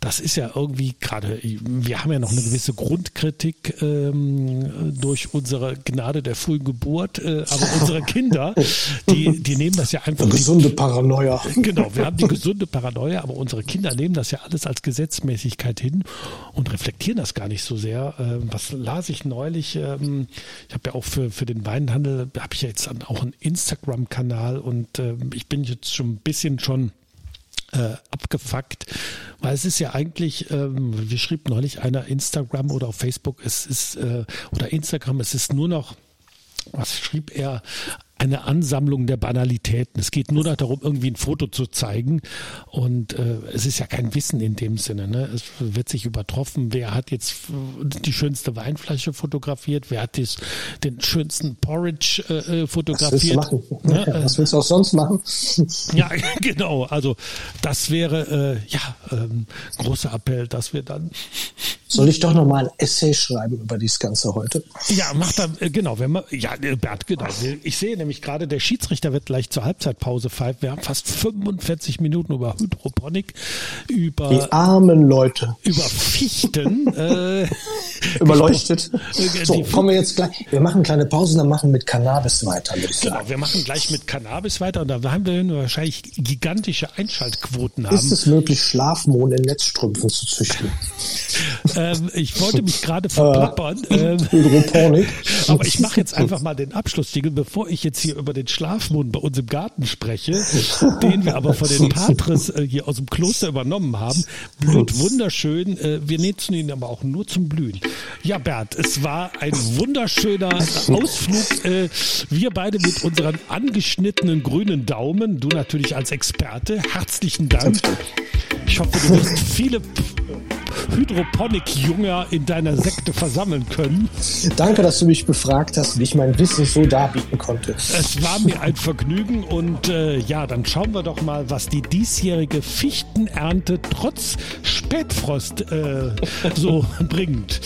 das ist ja irgendwie gerade, wir haben ja noch eine gewisse Grundkritik durch unsere Gnade der frühen Geburt, aber unsere Kinder, die nehmen das ja einfach... Gesunde Paranoia. Genau, wir haben die gesunde Paranoia, aber unsere Kinder nehmen das ja alles als Gesetzmäßigkeit hin und reflektieren das gar nicht so sehr. Was las ich neulich? Ich habe ja auch für den Weinhandel, habe ich ja jetzt auch einen Instagram-Kanal und ich bin jetzt schon ein bisschen abgefuckt, weil es ist ja eigentlich, wie schrieb neulich einer, Instagram oder auf Facebook, es ist nur noch, was schrieb er, eine Ansammlung der Banalitäten. Es geht nur noch darum, irgendwie ein Foto zu zeigen. Und es ist ja kein Wissen in dem Sinne. Ne? Es wird sich übertroffen. Wer hat jetzt die schönste Weinflasche fotografiert? Wer hat den schönsten Porridge fotografiert? Was willst du machen? Ne? Ja, was willst du auch sonst machen? Ja, genau. Also das wäre großer Appell, dass wir dann... Soll ich doch nochmal ein Essay schreiben über das Ganze heute? Ja, macht dann, genau, wenn man, ja, Bert, genau. Ich sehe nämlich gerade, der Schiedsrichter wird gleich zur Halbzeitpause pfeifen. Wir haben fast 45 Minuten über Hydroponik, über die armen Leute, über Fichten, überleuchtet. So, kommen wir jetzt gleich. Wir machen kleine Pausen, dann machen mit Cannabis weiter, würde ich sagen. Genau, wir machen gleich mit Cannabis weiter und da werden wir wahrscheinlich gigantische Einschaltquoten haben. Ist es möglich, Schlafmohn in Netzstrümpfen zu züchten? Ich wollte mich gerade verplappern. Aber ich mache jetzt einfach mal den Abschluss, bevor ich jetzt hier über den Schlafmohn bei uns im Garten spreche, den wir aber von den Patres hier aus dem Kloster übernommen haben. Blüht wunderschön. Wir nutzen ihn aber auch nur zum Blühen. Ja, Bert, es war ein wunderschöner Ausflug. Wir beide mit unseren angeschnittenen grünen Daumen. Du natürlich als Experte. Herzlichen Dank. Ich hoffe, du wirst viele Hydroponik-Jünger in deiner Sekte versammeln können. Danke, dass du mich befragt hast, wie ich mein Wissen so darbieten konnte. Es war mir ein Vergnügen und dann schauen wir doch mal, was die diesjährige Fichtenernte trotz Spätfrost so bringt.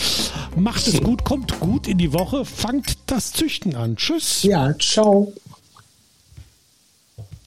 Macht es gut, kommt gut in die Woche, fangt das Züchten an. Tschüss. Ja, ciao.